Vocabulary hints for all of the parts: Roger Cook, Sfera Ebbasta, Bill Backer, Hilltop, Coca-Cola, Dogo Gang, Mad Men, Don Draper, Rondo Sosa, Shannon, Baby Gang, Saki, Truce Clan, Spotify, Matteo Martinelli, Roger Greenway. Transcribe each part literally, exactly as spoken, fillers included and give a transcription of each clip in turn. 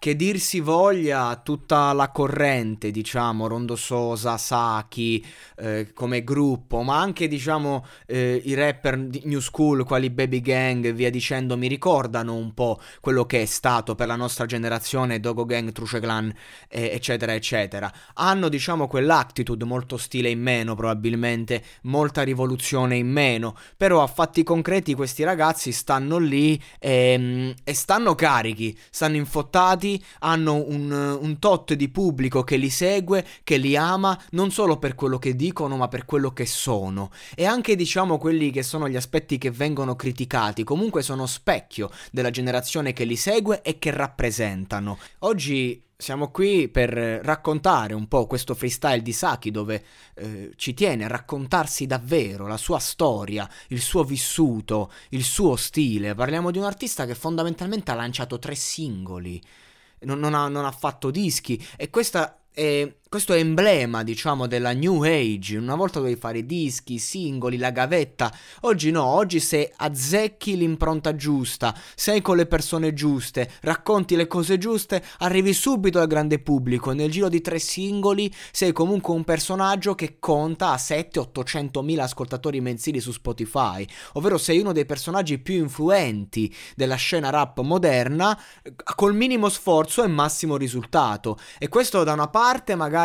Che dir si voglia, tutta la corrente, diciamo, Rondo Sosa, Saki, eh, come gruppo, ma anche, diciamo, eh, i rapper new school, quali Baby Gang e via dicendo, mi ricordano un po' quello che è stato per la nostra generazione Dogo Gang, Truce Clan, eh, eccetera, eccetera. Hanno, diciamo, quell'attitude, molto stile in meno probabilmente, molta rivoluzione in meno, però a fatti concreti questi ragazzi stanno lì e, e stanno carichi, stanno infottati, hanno un, un tot di pubblico che li segue, che li ama, non solo per quello che dicono ma per quello che sono. E anche, diciamo, quelli che sono gli aspetti che vengono criticati comunque sono specchio della generazione che li segue e che rappresentano. Oggi siamo qui per raccontare un po' questo freestyle di Saki, dove eh, ci tiene a raccontarsi davvero la sua storia, il suo vissuto, il suo stile. Parliamo di un artista che fondamentalmente ha lanciato tre singoli, Non, non, ha, non ha fatto dischi, e questa è, questo è emblema, diciamo, della new age. Una volta dovevi fare dischi, singoli, la gavetta. Oggi no, oggi se azzecchi l'impronta giusta, sei con le persone giuste, racconti le cose giuste, arrivi subito al grande pubblico. Nel giro di tre singoli sei comunque un personaggio che conta a sette-ottocentomila ascoltatori mensili su Spotify, ovvero sei uno dei personaggi più influenti della scena rap moderna, col minimo sforzo e massimo risultato. E questo da una parte magari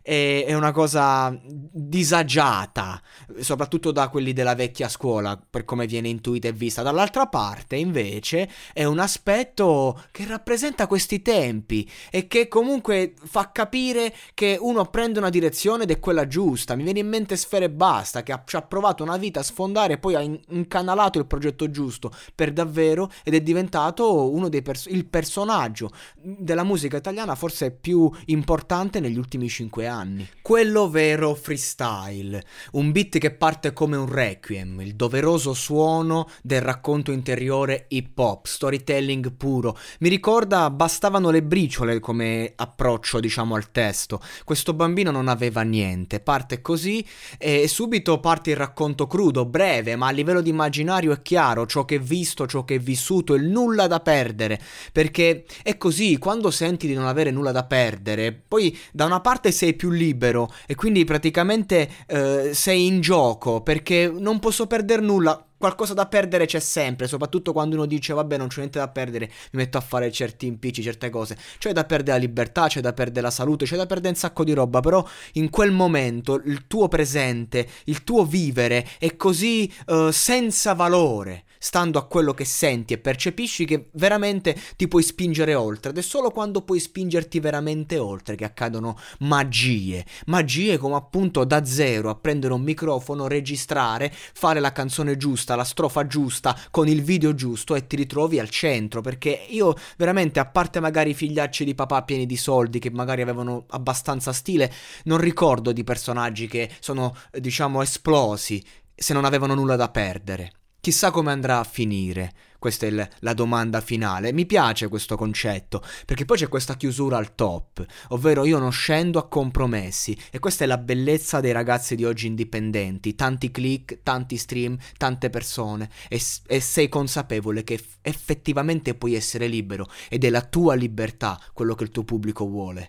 è una cosa disagiata, soprattutto da quelli della vecchia scuola, per come viene intuita e vista. Dall'altra parte invece è un aspetto che rappresenta questi tempi e che comunque fa capire che uno prende una direzione ed è quella giusta. Mi viene in mente Sfera Ebbasta, che ha, ci ha provato una vita a sfondare e poi ha in, incanalato il progetto giusto per davvero, ed è diventato uno dei pers- il personaggio della musica italiana forse più importante negli ultimi cinque anni. Quello vero freestyle, un beat che parte come un requiem, il doveroso suono del racconto interiore hip hop, storytelling puro. Mi ricorda Bastavano le briciole come approccio, diciamo, al testo. Questo bambino non aveva niente, parte così e subito parte il racconto crudo, breve, ma a livello di immaginario è chiaro ciò che è visto, ciò che è vissuto, il nulla da perdere, perché è così, quando senti di non avere nulla da perdere, poi da una parte sei più libero e quindi praticamente eh, sei in gioco, perché non posso perdere nulla. Qualcosa da perdere c'è sempre, soprattutto quando uno dice vabbè non c'è niente da perdere, mi metto a fare certi impicci, certe cose. C'è da perdere la libertà, c'è da perdere la salute, c'è da perdere un sacco di roba, però in quel momento il tuo presente, il tuo vivere è così uh, senza valore, stando a quello che senti e percepisci, che veramente ti puoi spingere oltre, ed è solo quando puoi spingerti veramente oltre che accadono magie, magie come appunto da zero a prendere un microfono, registrare, fare la canzone giusta, la strofa giusta, con il video giusto, e ti ritrovi al centro. Perché io veramente, a parte magari i figliacci di papà pieni di soldi che magari avevano abbastanza stile, non ricordo di personaggi che sono, diciamo, esplosi se non avevano nulla da perdere. Chissà come andrà a finire, questa è il, la domanda finale. Mi piace questo concetto, perché poi c'è questa chiusura al top, ovvero io non scendo a compromessi, e questa è la bellezza dei ragazzi di oggi indipendenti, tanti click, tanti stream, tante persone, e, e sei consapevole che effettivamente puoi essere libero, ed è la tua libertà quello che il tuo pubblico vuole.